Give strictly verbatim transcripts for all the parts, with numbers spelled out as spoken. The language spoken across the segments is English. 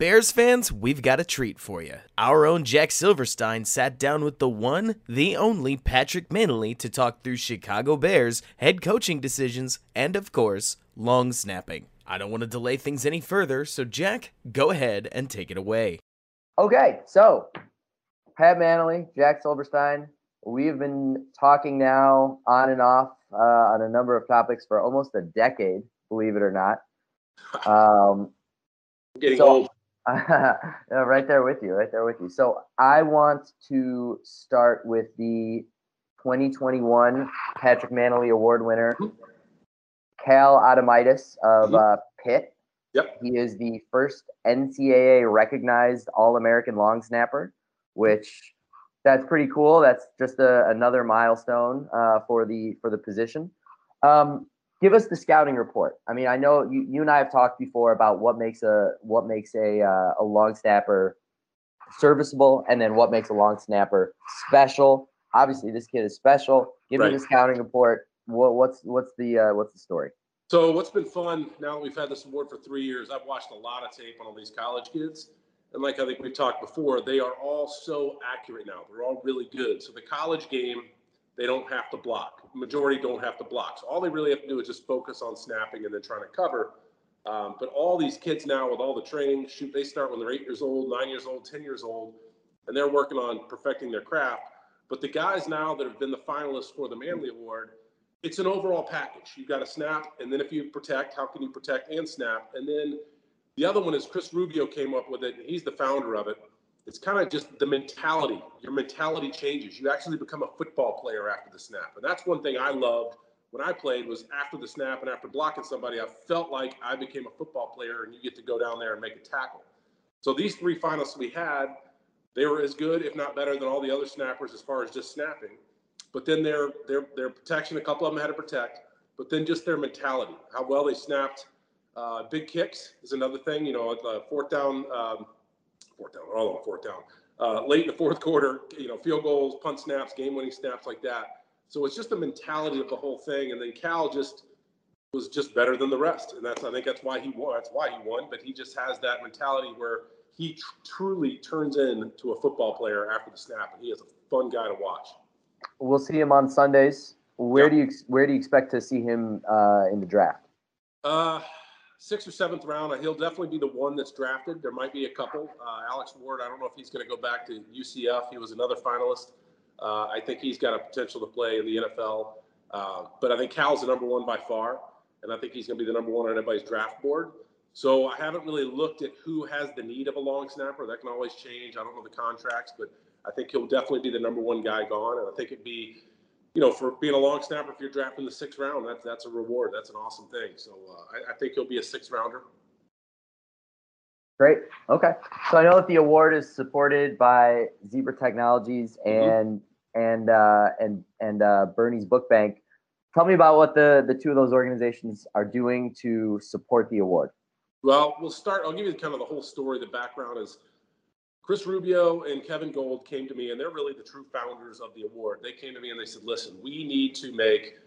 Bears fans, we've got a treat for you. Our own Jack Silverstein sat down with the one, the only Patrick Manley to talk through Chicago Bears, head coaching decisions, and of course, long snapping. I don't want to delay things any further, so Jack, go ahead and take it away. Okay, so Pat Manley, Jack Silverstein, we've been talking now on and off uh, on a number of topics for almost a decade, believe it or not. Um, Getting so, old. Uh, right there with you, right there with you. So I want to start with the twenty twenty-one Patrick Manley Award winner, Cal Automitis of uh, Pitt. Yep. He is the first N C double A recognized All-American long snapper, which that's pretty cool. That's just a, another milestone uh, for the for the position. Um, Give us the scouting report. I mean, I know you, you and I have talked before about what makes a what makes a uh, a long snapper serviceable, and then what makes a long snapper special. Obviously, this kid is special. Give right. me the scouting report. What, what's what's the uh, what's the story? So, what's been fun now that we've had this award for three years? I've watched a lot of tape on all these college kids, and like I think we've talked before, they are all so accurate now. They're all really good. So the college game, they don't have to block. Majority don't have to block. So all they really have to do is just focus on snapping and then trying to cover. Um, but all these kids now with all the training, shoot, they start when they're eight years old, nine years old, ten years old, and they're working on perfecting their craft. But the guys now that have been the finalists for the Manley Award, it's an overall package. You've got to snap, and then if you protect, how can you protect and snap? And then the other one is Chris Rubio came up with it, and he's the founder of it. It's kind of just the mentality. Your mentality changes. You actually become a football player after the snap. And that's one thing I loved when I played was after the snap and after blocking somebody, I felt like I became a football player, and you get to go down there and make a tackle. So these three finalists we had, they were as good, if not better, than all the other snappers as far as just snapping. But then their their their protection, a couple of them had to protect, but then just their mentality, how well they snapped. Uh, big kicks is another thing, you know, the fourth down um, – Fourth down, all on fourth down. Uh, late in the fourth quarter, you know, field goals, punt snaps, game-winning snaps like that. So it's just the mentality of the whole thing. And then Cal just was just better than the rest, and that's I think that's why he won. That's why he won. But he just has that mentality where he tr- truly turns into a football player after the snap, and he is a fun guy to watch. We'll see him on Sundays. Where yeah. do you where do you expect to see him uh, in the draft? Uh. Sixth or seventh round, he'll definitely be the one that's drafted. There might be a couple. Uh, Alex Ward, I don't know if he's going to go back to U C F. He was another finalist. Uh, I think he's got a potential to play in the N F L. Uh, but I think Cal's the number one by far, and I think he's going to be the number one on everybody's draft board. So I haven't really looked at who has the need of a long snapper. That can always change. I don't know the contracts, but I think he'll definitely be the number one guy gone. And I think it'd be, you know, for being a long snapper, if you're drafting the sixth round, that's that's a reward. That's an awesome thing. So uh, I, I think he'll be a sixth rounder. Great. Okay. So I know that the award is supported by Zebra Technologies and mm-hmm. and uh, and and uh, Bernie's Book Bank. Tell me about what the the two of those organizations are doing to support the award. Well, we'll start. I'll give you kind of the whole story. The background is, Chris Rubio and Kevin Gold came to me, and they're really the true founders of the award. They came to me and they said, listen, we need to make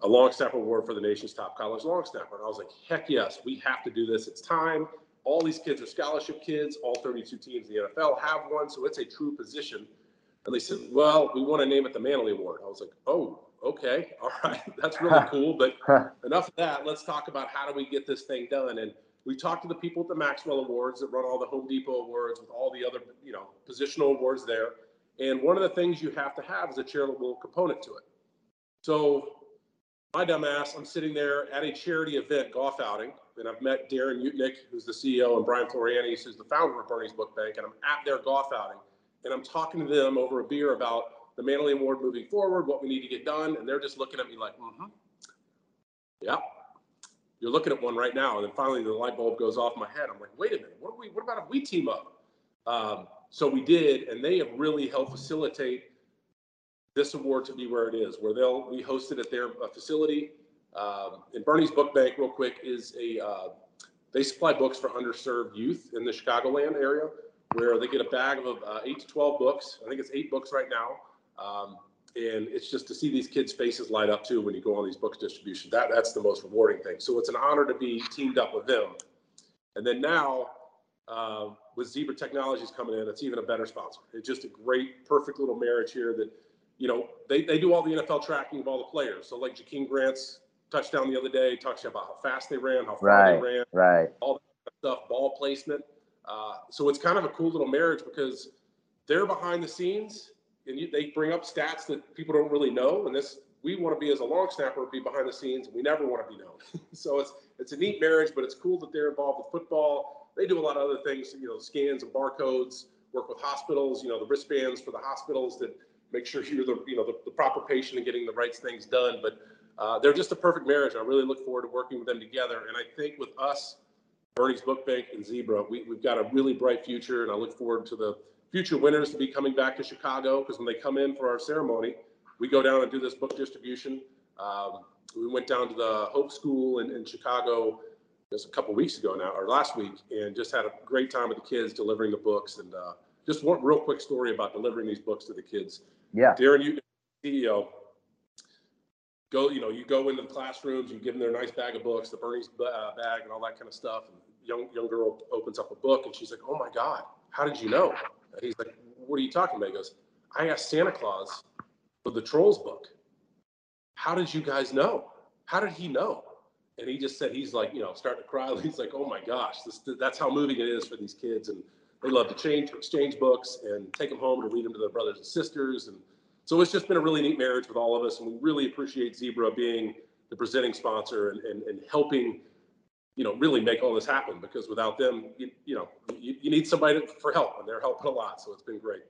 a long snapper award for the nation's top college long snapper. And I was like, heck yes, we have to do this. It's time. All these kids are scholarship kids. All thirty-two teams in the N F L have one, so it's a true position. And they said, well, we want to name it the Manley Award. I was like, oh, okay, all right. That's really cool, but enough of that. Let's talk about how do we get this thing done. And we talked to the people at the Maxwell Awards that run all the Home Depot Awards with all the other, you know, positional awards there. And one of the things you have to have is a charitable component to it. So my dumbass, I'm sitting there at a charity event, golf outing, and I've met Darren Mutnick, who's the C E O, and Brian Florianis, who's the founder of Bernie's Book Bank, and I'm at their golf outing. And I'm talking to them over a beer about the Manley Award moving forward, what we need to get done. And they're just looking at me like, mm-hmm, yeah. You're looking at one right now. And then finally the light bulb goes off my head. I'm like, wait a minute, what do we, what about if we team up? Um, so we did, and they have really helped facilitate this award to be where it is, where they'll, we hosted at their facility. Um, and Bernie's Book Bank, real quick, is a, uh, they supply books for underserved youth in the Chicagoland area, where they get a bag of uh, eight to twelve books. I think it's eight books right now. Um, And it's just to see these kids' faces light up, too, when you go on these books distribution. That, that's the most rewarding thing. So it's an honor to be teamed up with them. And then now uh, with Zebra Technologies coming in, it's even a better sponsor. It's just a great, perfect little marriage here that, you know, they, they do all the N F L tracking of all the players. So like Jakeem Grant's touchdown the other day talks about how fast they ran, how far right, they ran, right. all that stuff, ball placement. Uh, so it's kind of a cool little marriage because they're behind the scenes and you, they bring up stats that people don't really know. And this, we want to be as a long snapper, be behind the scenes. We never want to be known. So it's, it's a neat marriage, but it's cool that they're involved with football. They do a lot of other things, you know, scans and barcodes, work with hospitals, you know, the wristbands for the hospitals that make sure you're the, you know, the, the proper patient and getting the right things done. But uh, they're just a perfect marriage. I really look forward to working with them together. And I think with us, Bernie's Book Bank and Zebra, we, we've got a really bright future, and I look forward to the future winners to be coming back to Chicago, because when they come in for our ceremony, we go down and do this book distribution. Um, we went down to the Hope School in, in Chicago just a couple weeks ago now, or last week, and just had a great time with the kids delivering the books. And uh, just one real quick story about delivering these books to the kids. Yeah. Darren, you, C E O, go, you know, you go into the classrooms, you give them their nice bag of books, the Bernie's uh, bag and all that kind of stuff. And young, young girl opens up a book and she's like, "Oh my God, how did you know?" And he's like, "What are you talking about?" He goes, "I asked Santa Claus for the Trolls book. How did you guys know? How did he know?" And he just said, he's like, you know, starting to cry. He's like, "Oh my gosh, this, that's how moving it is for these kids." And they love to change, exchange books and take them home to read them to their brothers and sisters. And so it's just been a really neat marriage with all of us, and we really appreciate Zebra being the presenting sponsor and, and, and helping, you know, really make all this happen, because without them, you, you know, you, you need somebody to, for help, and they're helping a lot. So it's been great.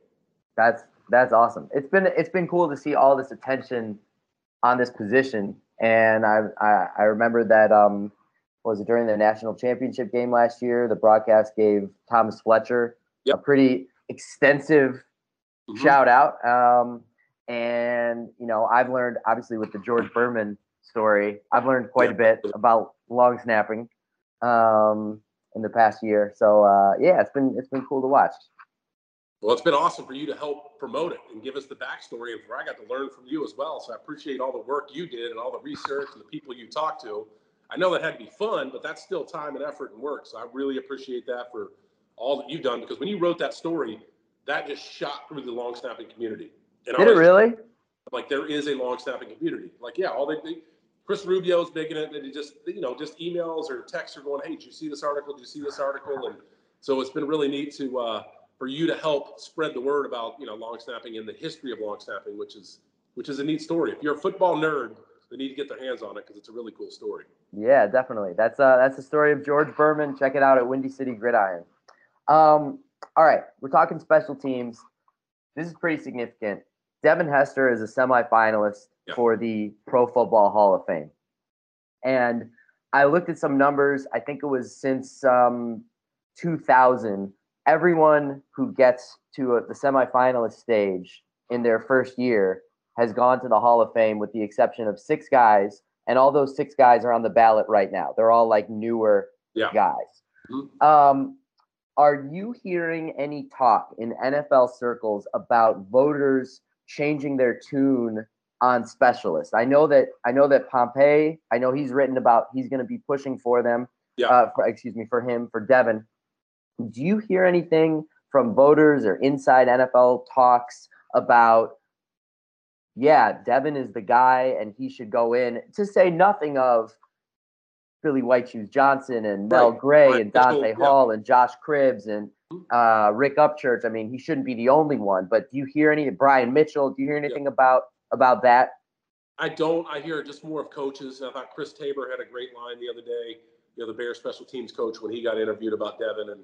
That's that's awesome. It's been it's been cool to see all this attention on this position, and I I, I remember that um was it during the national championship game last year, the broadcast gave Thomas Fletcher yep. a pretty extensive mm-hmm. shout out. Um, And, you know, I've learned, obviously, with the George Berman story, I've learned quite a bit about long snapping um, in the past year. So, uh, yeah, it's been it's been cool to watch. Well, it's been awesome for you to help promote it and give us the backstory. And I got to learn from you as well. So I appreciate all the work you did and all the research and the people you talked to. I know that had to be fun, but that's still time and effort and work. So I really appreciate that for all that you've done, because when you wrote that story, that just shot through the long snapping community. And did it really? Like, there is a long snapping community. Like, yeah, all they, they Chris Rubio's big in it, and it just, you know, just emails or texts are going, "Hey, did you see this article? Did you see this article?" And so it's been really neat to uh, for you to help spread the word about, you know, long snapping and the history of long snapping, which is which is a neat story. If you're a football nerd, they need to get their hands on it, because it's a really cool story. Yeah, definitely. That's uh that's the story of George Berman. Check it out at Windy City Gridiron. Um, all right, we're talking special teams. This is pretty significant. Devin Hester is a semifinalist yeah. for the Pro Football Hall of Fame. And I looked at some numbers. I think it was since um, two thousand. Everyone who gets to a, the semifinalist stage in their first year has gone to the Hall of Fame, with the exception of six guys. And all those six guys are on the ballot right now. They're all like newer yeah. guys. Mm-hmm. Um, are you hearing any talk in N F L circles about voters changing their tune on specialists? I know that I know that Pompey, I know he's written about he's going to be pushing for them. Yeah. Uh, for, excuse me, for him, for Devin. Do you hear anything from voters or inside N F L talks about, yeah, Devin is the guy and he should go in, to say nothing of Billy White Shoes Johnson and Mel right. Gray right. and Dante yeah. Hall and Josh Cribbs and uh, Rick Upchurch? I mean, he shouldn't be the only one, but do you hear any Brian Mitchell? Do you hear anything yeah. about about that? I don't. I hear just more of coaches. I thought Chris Tabor had a great line the other day, you know, the Bears special teams coach, when he got interviewed about Devin, and,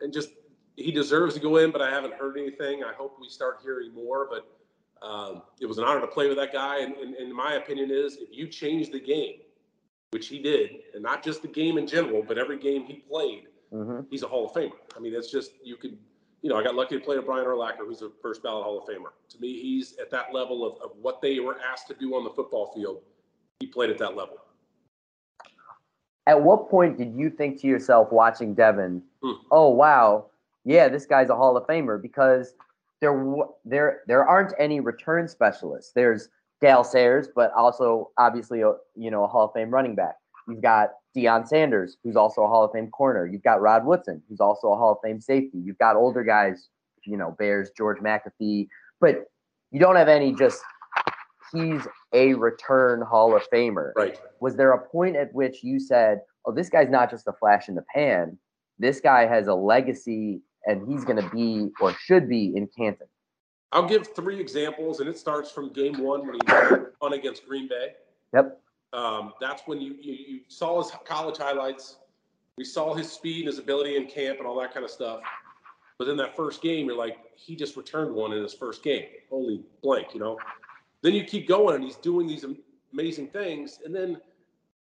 and just he deserves to go in, but I haven't heard anything. I hope we start hearing more, but um, it was an honor to play with that guy. And, and, and my opinion is, if you change the game, which he did, and not just the game in general, but every game he played, mm-hmm. he's a Hall of Famer. I mean, it's just, you could, you know, I got lucky to play with Brian Urlacher, who's a first ballot Hall of Famer. To me, he's at that level of, of what they were asked to do on the football field. He played at that level. At what point did you think to yourself watching Devin, mm. oh, wow, yeah, this guy's a Hall of Famer? Because there, there, there aren't any return specialists. There's Gale Sayers, but also obviously, you know, a Hall of Fame running back. You've got Deion Sanders, who's also a Hall of Fame corner. You've got Rod Woodson, who's also a Hall of Fame safety. You've got older guys, you know, Bears, George McAfee. But you don't have any just he's a return Hall of Famer. Right. Was there a point at which you said, oh, this guy's not just a flash in the pan. This guy has a legacy, and he's going to be or should be in Canton? I'll give three examples, and it starts from game one when he won against Green Bay. Yep. Um, that's when you, you you saw his college highlights. We saw his speed and his ability in camp and all that kind of stuff. But then that first game, you're like, he just returned one in his first game. Holy blank, you know. Then you keep going, and he's doing these amazing things. And then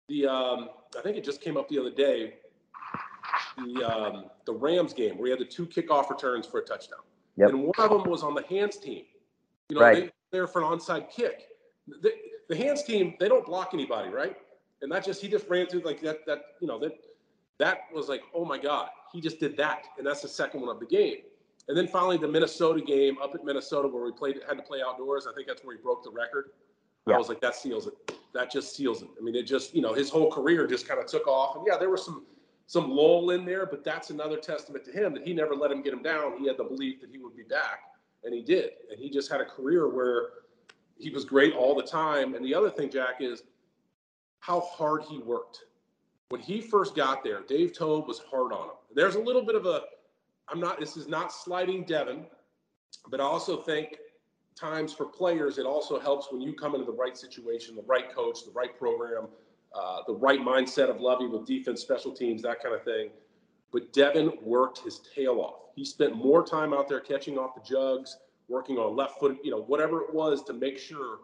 the um, I think it just came up the other day, the um, the Rams game where he had the two kickoff returns for a touchdown. Yep. And one of them was on the hands team. You know, right. They were there for an onside kick. The, the hands team, they don't block anybody, right? And that just, he just ran through like that, that, you know, that, that was like, oh my God, he just did that. And that's the second one of the game. And then finally the Minnesota game up at Minnesota where we played, had to play outdoors. I think that's where he broke the record. Yeah. I was like, that seals it. That just seals it. I mean, it just, you know, his whole career just kind of took off. And yeah, there were some, some lull in there, but that's another testament to him that he never let him get him down. He had the belief that he would be back, and he did. And he just had a career where he was great all the time. And the other thing, Jack, is how hard he worked. When he first got there, Dave Toub was hard on him. There's a little bit of a, I'm not, this is not slighting Devin, but I also think times for players, it also helps when you come into the right situation, the right coach, the right program, Uh, the right mindset of loving with defense, special teams, that kind of thing. But Devin worked his tail off. He spent more time out there catching off the jugs, working on left foot, you know, whatever it was to make sure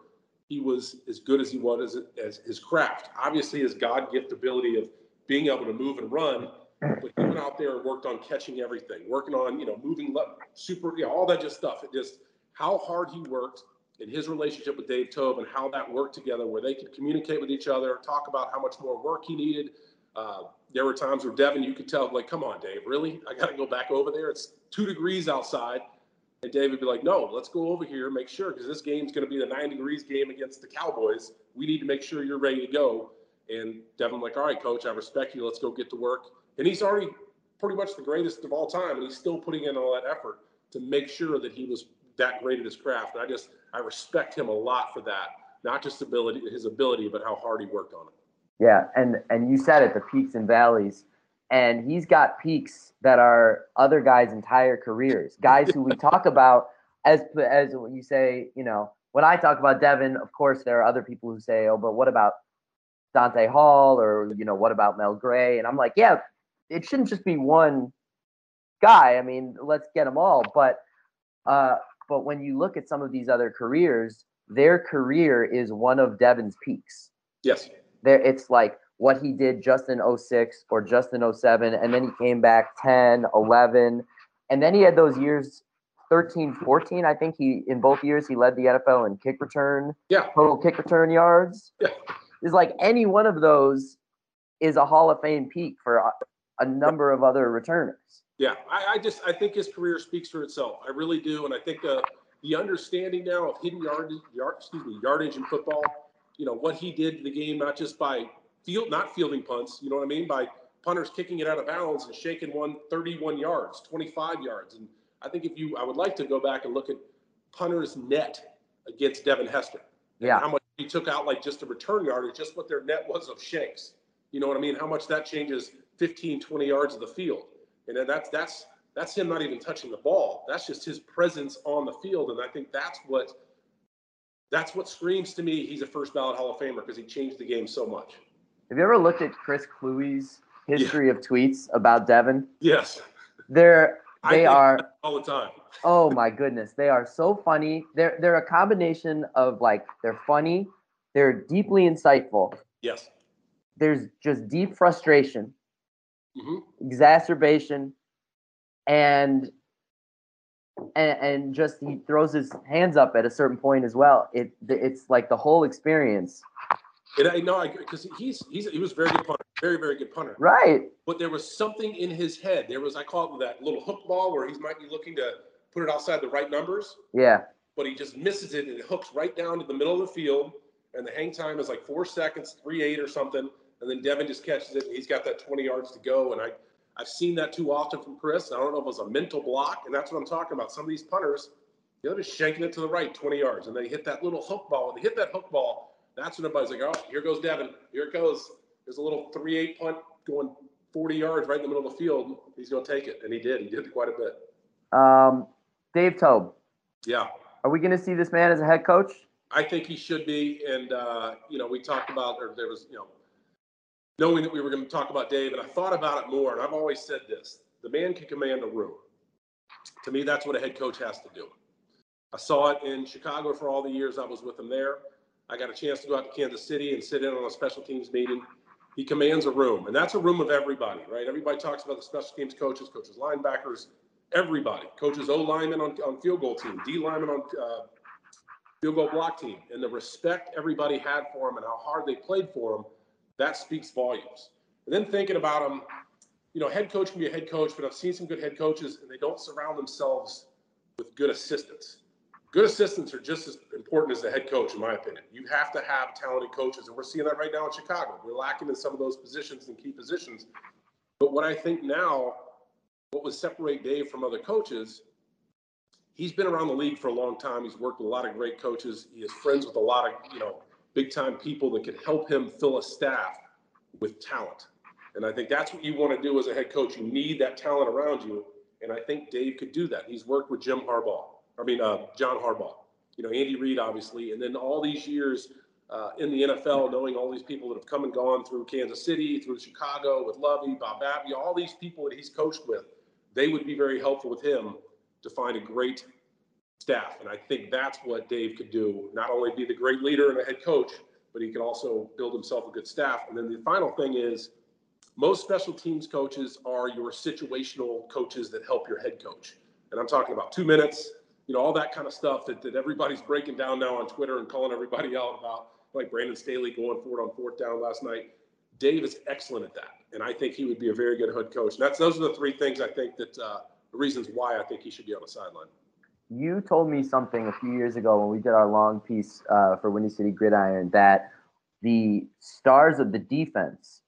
he was as good as he was as, as his craft. Obviously, his God-gift ability of being able to move and run, but he went out there and worked on catching everything, working on, you know, moving left, super, you know, all that just stuff. It just how hard he worked. In his relationship with Dave Toub and how that worked together where they could communicate with each other, talk about how much more work he needed. Uh, there were times where Devin, you could tell, like, come on, Dave, really? I got to go back over there. It's two degrees outside. And Dave would be like, no, let's go over here, make sure, because this game's going to be the nine degrees game against the Cowboys. We need to make sure you're ready to go. And Devin, like, all right, coach, I respect you. Let's go get to work. And he's already pretty much the greatest of all time, and he's still putting in all that effort to make sure that he was that great at his craft. And I just, I respect him a lot for that, not just ability, his ability, but how hard he worked on it. Yeah, and and you said it, the peaks and valleys. And he's got peaks that are other guys' entire careers, guys who we talk about as, as you say, you know, when I talk about Devin, of course, there are other people who say, oh, but what about Dante Hall or, you know, what about Mel Gray? And I'm like, yeah, it shouldn't just be one guy. I mean, let's get them all. But, uh, But when you look at some of these other careers, their career is one of Devin's peaks. Yes. There, it's like what he did just in oh six or just in oh seven, and then he came back ten, eleven. And then he had those years, thirteen, fourteen, I think he in both years he led the N F L in kick return, yeah. total kick return yards. Yeah. It's like any one of those is a Hall of Fame peak for a, a number of other returners. Yeah, I, I just I think his career speaks for itself. I really do, and I think the the understanding now of hidden yardage, yard, excuse me, yardage in football. You know what he did to the game, not just by field, not fielding punts. You know what I mean by punters kicking it out of bounds and shaking one thirty-one yards, twenty-five yards. And I think if you, I would like to go back and look at punters' net against Devin Hester. Yeah, how much he took out, like just the return yardage, just what their net was of shanks. You know what I mean? How much that changes fifteen, twenty yards of the field. And then that's that's that's him not even touching the ball. That's just his presence on the field, and I think that's what that's what screams to me he's a first ballot Hall of Famer because he changed the game so much. Have you ever looked at Chris Cluey's history yeah. of tweets about Devin? Yes, they're they I are all the time. Oh my goodness, they are so funny. They're they're a combination of like they're funny, they're deeply insightful. Yes, there's just deep frustration. Mm-hmm. Exacerbation, and, and and just he throws his hands up at a certain point as well. It it's like the whole experience. And I know because he's he's he was very good punter, very very good punter. Right. But there was something in his head. There was I call it that little hook ball where he might be looking to put it outside the right numbers. Yeah. But he just misses it and it hooks right down to the middle of the field, and the hang time is like four seconds, three eight or something. and then Devin just catches it, and he's got that twenty yards to go. And I, I've seen that too often from Chris. I don't know if it was a mental block, and that's what I'm talking about. Some of these punters, they're just shanking it to the right twenty yards, and they hit that little hook ball. And they hit that hook ball, that's when everybody's like, oh, here goes Devin. Here it goes. There's a little three eight punt going forty yards right in the middle of the field. He's going to take it, and he did. He did quite a bit. Um, Dave Toub. Yeah. Are we going to see this man as a head coach? I think he should be. And, uh, you know, we talked about, or there was, you know, knowing that we were going to talk about Dave, and I thought about it more, and I've always said this. The man can command a room. To me, that's what a head coach has to do. I saw it in Chicago for all the years I was with him there. I got a chance to go out to Kansas City and sit in on a special teams meeting. He commands a room, and that's a room of everybody, right? Everybody talks about the special teams coaches, coaches, linebackers, everybody. Coaches O-linemen on, on field goal team, D-linemen on uh, field goal block team. And the respect everybody had for him and how hard they played for him, that speaks volumes. And then thinking about him, you know, head coach can be a head coach, but I've seen some good head coaches, and they don't surround themselves with good assistants. Good assistants are just as important as the head coach, in my opinion. You have to have talented coaches, and we're seeing that right now in Chicago. We're lacking in some of those positions and key positions. But what I think now, what would separate Dave from other coaches, he's been around the league for a long time. He's worked with a lot of great coaches. He is friends with a lot of, you know, big-time people that can help him fill a staff with talent. And I think that's what you want to do as a head coach. You need that talent around you, and I think Dave could do that. He's worked with Jim Harbaugh. I mean, uh, John Harbaugh, you know, Andy Reid, obviously. And then all these years uh, in the N F L, knowing all these people that have come and gone through Kansas City, through Chicago, with Lovey, Bob Abbey, all these people that he's coached with, they would be very helpful with him to find a great staff. And I think that's what Dave could do, not only be the great leader and a head coach, but he can also build himself a good staff. And then the final thing is most special teams coaches are your situational coaches that help your head coach. And I'm talking about two minutes. You know, all that kind of stuff that, that everybody's breaking down now on Twitter and calling everybody out about, like Brandon Staley going for it on fourth down last night. Dave is excellent at that, and I think he would be a very good head coach. And that's those are the three things I think that uh, the reasons why I think he should be on the sideline. You told me something a few years ago when we did our long piece uh, for Windy City Gridiron that the stars of the defense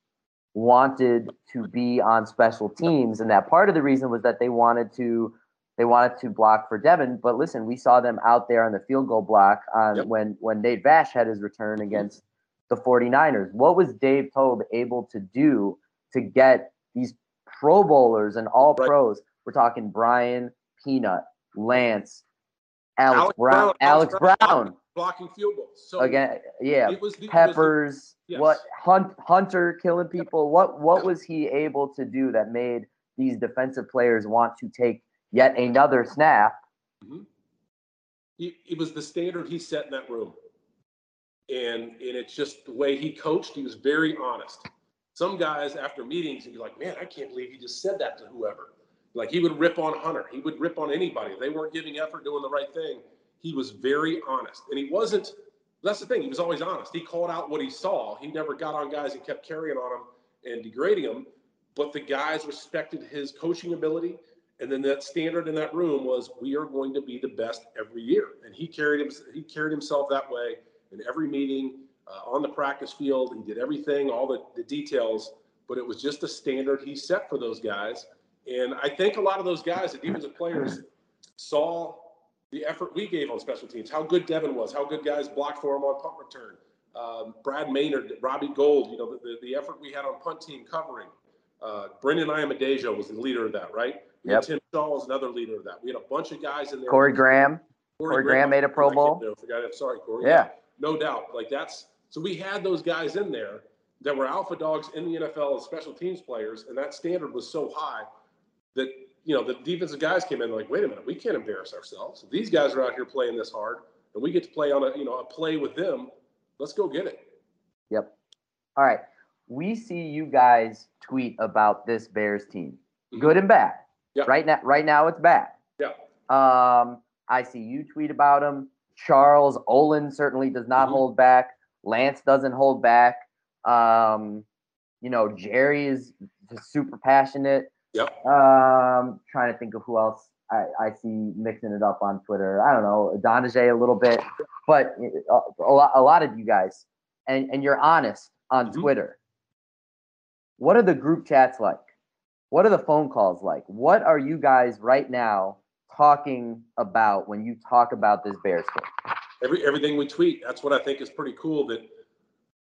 wanted to be on special teams, and that part of the reason was that they wanted to – They wanted to block for Devin, but listen, we saw them out there on the field goal block on yep. when, when Nate Vash had his return against the 49ers. What was Dave Toub able to do to get these Pro Bowlers and all right. pros? We're talking Brian, Peanut, Lance, Alex, Alex Brown, Brown, Alex Brown, Brown. Blocking field goals. So again, yeah, it was the, Peppers, it was the, yes. what Hunt, Hunter killing people. Yep. What what yep. was he able to do that made these defensive players want to take yet another snap? Mm-hmm. He, it was the standard he set in that room. And and it's just the way he coached. He was very honest. Some guys after meetings would be like, man, I can't believe he just said that to whoever. Like he would rip on Hunter. He would rip on anybody. If they weren't giving effort, doing the right thing. He was very honest. And he wasn't, that's the thing. He was always honest. He called out what he saw. He never got on guys and kept carrying on them and degrading them. But the guys respected his coaching ability. And then that standard in that room was, we are going to be the best every year. And he carried him, he carried himself that way in every meeting, uh, on the practice field. He did everything, all the, the details, but it was just the standard he set for those guys. And I think a lot of those guys, the defensive players, saw the effort we gave on special teams, how good Devin was, how good guys blocked for him on punt return. Um, Brad Maynard, Robbie Gold, you know, the, the, the effort we had on punt team covering. Uh, Brendan Iamadejo was the leader of that, right? Yep. Tim Shaw was another leader of that. We had a bunch of guys in there. Corey Graham. Corey, Corey Graham, Graham made a Pro Bowl. I'm sorry, Corey. Yeah. No doubt. Like that's so we had those guys in there that were alpha dogs in the N F L as special teams players, and that standard was so high that, you know, the defensive guys came in like, wait a minute, we can't embarrass ourselves. If these guys are out here playing this hard, and we get to play on a, you know, a play with them. Let's go get it. Yep. All right. We see you guys tweet about this Bears team, mm-hmm. good and bad. Yeah. Right now, right now it's bad. Yeah. Um, I see you tweet about him. Charles Olin certainly does not mm-hmm. hold back. Lance doesn't hold back. Um, you know, Jerry is just super passionate. Yep. Um, trying to think of who else I, I see mixing it up on Twitter. I don't know, Donajay a little bit, but a, a lot, a lot of you guys, and and you're honest on mm-hmm. Twitter. What are the group chats like? What are the phone calls like? What are you guys right now talking about when you talk about this Bears thing? Every, everything we tweet. That's what I think is pretty cool, that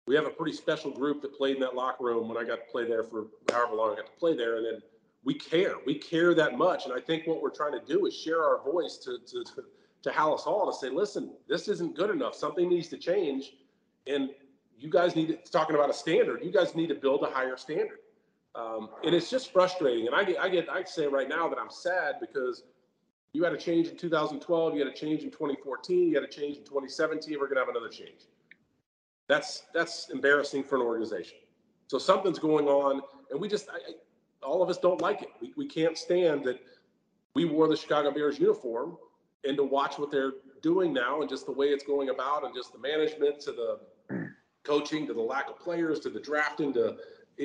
we have a pretty special group that played in that locker room when I got to play there for however long I got to play there. And then we care. We care that much. And I think what we're trying to do is share our voice to, to, to, to Hallis Hall to say, listen, this isn't good enough. Something needs to change. And you guys need to, it's talking about a standard. You guys need to build a higher standard. Um, and it's just frustrating. And I get, I get, I'd say right now that I'm sad because you had a change in two thousand twelve, you had a change in twenty fourteen, you had a change in twenty seventeen, we're going to have another change. That's, that's embarrassing for an organization. So something's going on, and we just, I, I, all of us don't like it. We, we can't stand that we wore the Chicago Bears uniform, and to watch what they're doing now and just the way it's going about, and just the management to the coaching, to the lack of players, to the drafting, to It,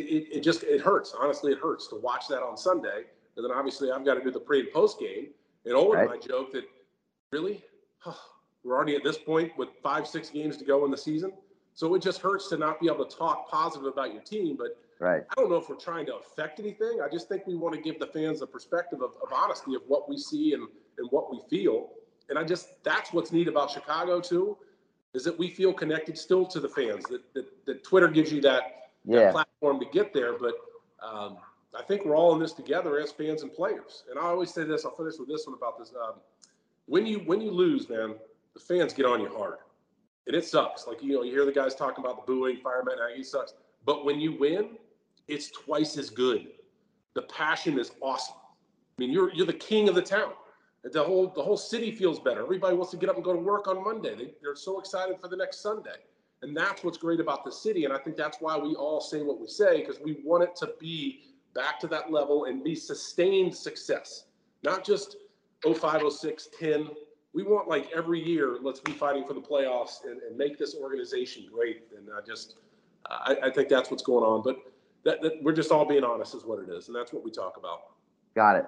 it, it just, it hurts. Honestly, it hurts to watch that on Sunday. And then obviously I've got to do the pre and post game. And Owen and I joke that, really? We're already at this point with five, six games to go in the season. So it just hurts to not be able to talk positive about your team. But right. I don't know if we're trying to affect anything. I just think we want to give the fans a perspective of, of honesty of what we see and, and what we feel. And I just, that's what's neat about Chicago too, is that we feel connected still to the fans, that, that, that Twitter gives you that. Yeah. Platform to get there, but um, I think we're all in this together as fans and players. And I always say this. I'll finish with this one about this. Um, when you when you lose, man, the fans get on you hard, and it sucks. Like you know, you hear the guys talking about the booing, firemen. He sucks. But when you win, it's twice as good. The passion is awesome. I mean, you're you're the king of the town. The whole the whole city feels better. Everybody wants to get up and go to work on Monday. They, they're so excited for the next Sunday. And that's what's great about the city. And I think that's why we all say what we say, because we want it to be back to that level and be sustained success, not just oh five, oh six, ten. We want, like, every year, let's be fighting for the playoffs and, and make this organization great. And I just I, I think that's what's going on. But that, that we're just all being honest is what it is. And that's what we talk about. Got it.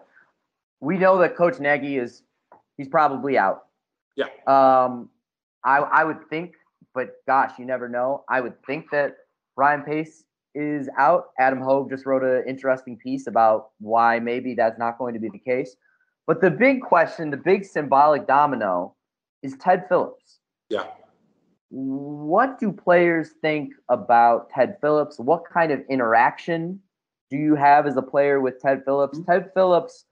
We know that Coach Nagy is he's probably out. Yeah. Um, I, I would think. But gosh, you never know. I would think that Ryan Pace is out. Adam Hogue just wrote an interesting piece about why maybe that's not going to be the case. But the big question, the big symbolic domino, is Ted Phillips. Yeah. What do players think about Ted Phillips? What kind of interaction do you have as a player with Ted Phillips? Mm-hmm. Ted Phillips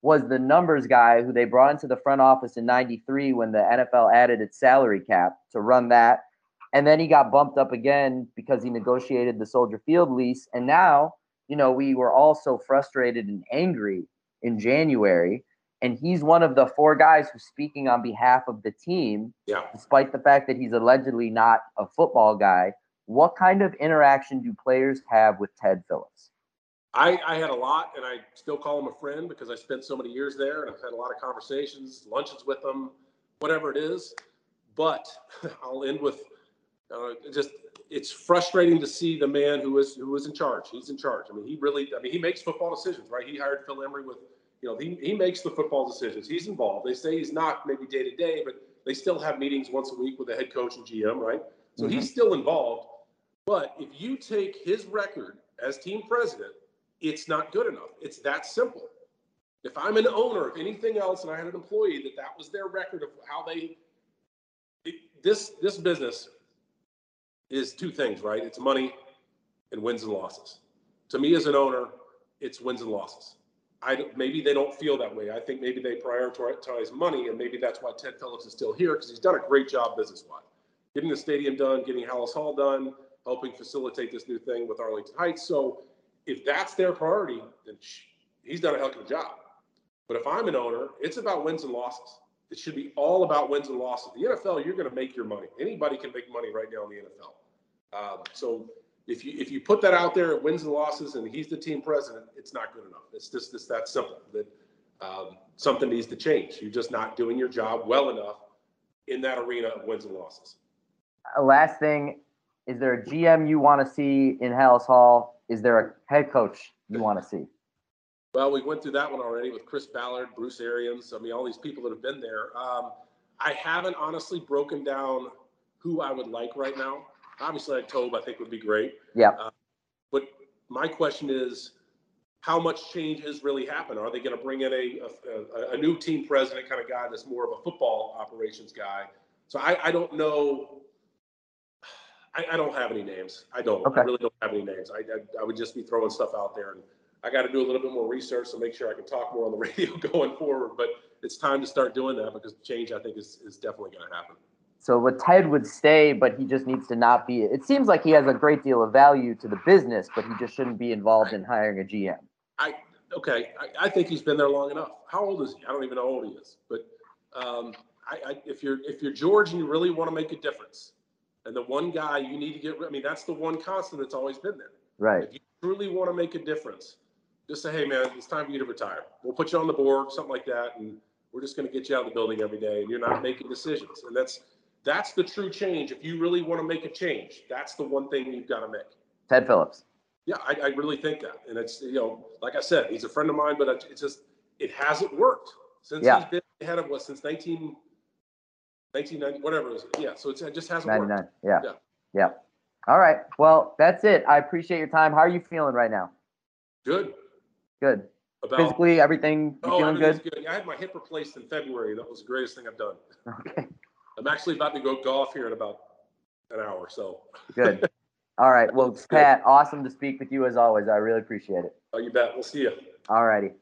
was the numbers guy who they brought into the front office in ninety-three when the N F L added its salary cap to run that. And then he got bumped up again because he negotiated the Soldier Field lease. And now, you know, we were all so frustrated and angry in January. And he's one of the four guys who's speaking on behalf of the team, yeah. despite the fact that he's allegedly not a football guy. What kind of interaction do players have with Ted Phillips? I, I had a lot, and I still call him a friend because I spent so many years there, and I've had a lot of conversations, lunches with him, whatever it is. But I'll end with... Uh, just it's frustrating to see the man who is who is in charge. He's in charge. I mean, he really. I mean, he makes football decisions, right? He hired Phil Emery with, you know, he he makes the football decisions. He's involved. They say he's not maybe day to day, but they still have meetings once a week with the head coach and G M, right? So mm-hmm. he's still involved. But if you take his record as team president, it's not good enough. It's that simple. If I'm an owner of anything else and I had an employee that that was their record of how they it, this this business. Is two things, right? It's money and wins and losses. To me as an owner, it's wins and losses. I maybe they don't feel that way. I think maybe they prioritize money, and maybe that's why Ted Phillips is still here, because he's done a great job business-wise. Getting the stadium done, getting Hallis Hall done, helping facilitate this new thing with Arlington Heights. So if that's their priority, then he's done a heck of a job. But if I'm an owner, it's about wins and losses. It should be all about wins and losses. The N F L, you're going to make your money. Anybody can make money right now in the N F L. Um, so if you if you put that out there, wins and losses, and he's the team president, it's not good enough. It's just it's that simple. That um, something needs to change. You're just not doing your job well enough in that arena of wins and losses. Uh, last thing, is there a G M you want to see in Hallis Hall? Is there a head coach you want to see? Well, we went through that one already with Chris Ballard, Bruce Arians. I mean, all these people that have been there. Um, I haven't honestly broken down who I would like right now. Obviously, Toub, I think, would be great. Yeah. Uh, but my question is, how much change is really happened? Are they going to bring in a, a, a new team president kind of guy that's more of a football operations guy? So I, I don't know. I, I don't have any names. I don't. Okay. I really don't have any names. I, I I would just be throwing stuff out there, and I got to do a little bit more research to make sure I can talk more on the radio going forward. But it's time to start doing that, because change, I think, is is definitely going to happen. So what Ted would stay, but he just needs to not be. It seems like he has a great deal of value to the business, but he just shouldn't be involved in hiring a G M. I okay. I, I think he's been there long enough. How old is he? I don't even know how old he is. But um, I, I, if you're if you're George and you really want to make a difference, and the one guy you need to get, I mean, that's the one constant that's always been there. Right. If you truly want to make a difference, just say, hey man, it's time for you to retire. We'll put you on the board, something like that, and we're just going to get you out of the building every day, and you're not making decisions. And that's that's the true change. If you really want to make a change, that's the one thing you've got to make. Ted Phillips. Yeah, I, I really think that. And it's, you know, like I said, he's a friend of mine, but it's just, it hasn't worked since yeah. he's been ahead of us since nineteen ninety, whatever it was. Yeah, so it's, it just hasn't worked. Yeah. yeah. Yeah. All right. Well, that's it. I appreciate your time. How are you feeling right now? Good. Good. About, Physically, everything, you oh, feeling good? good? I had my hip replaced in February. That was the greatest thing I've done. Okay. I'm actually about to go golf here in about an hour, so. Good. All right. Well, Pat, awesome to speak with you as always. I really appreciate it. Oh, you bet. We'll see you. All righty.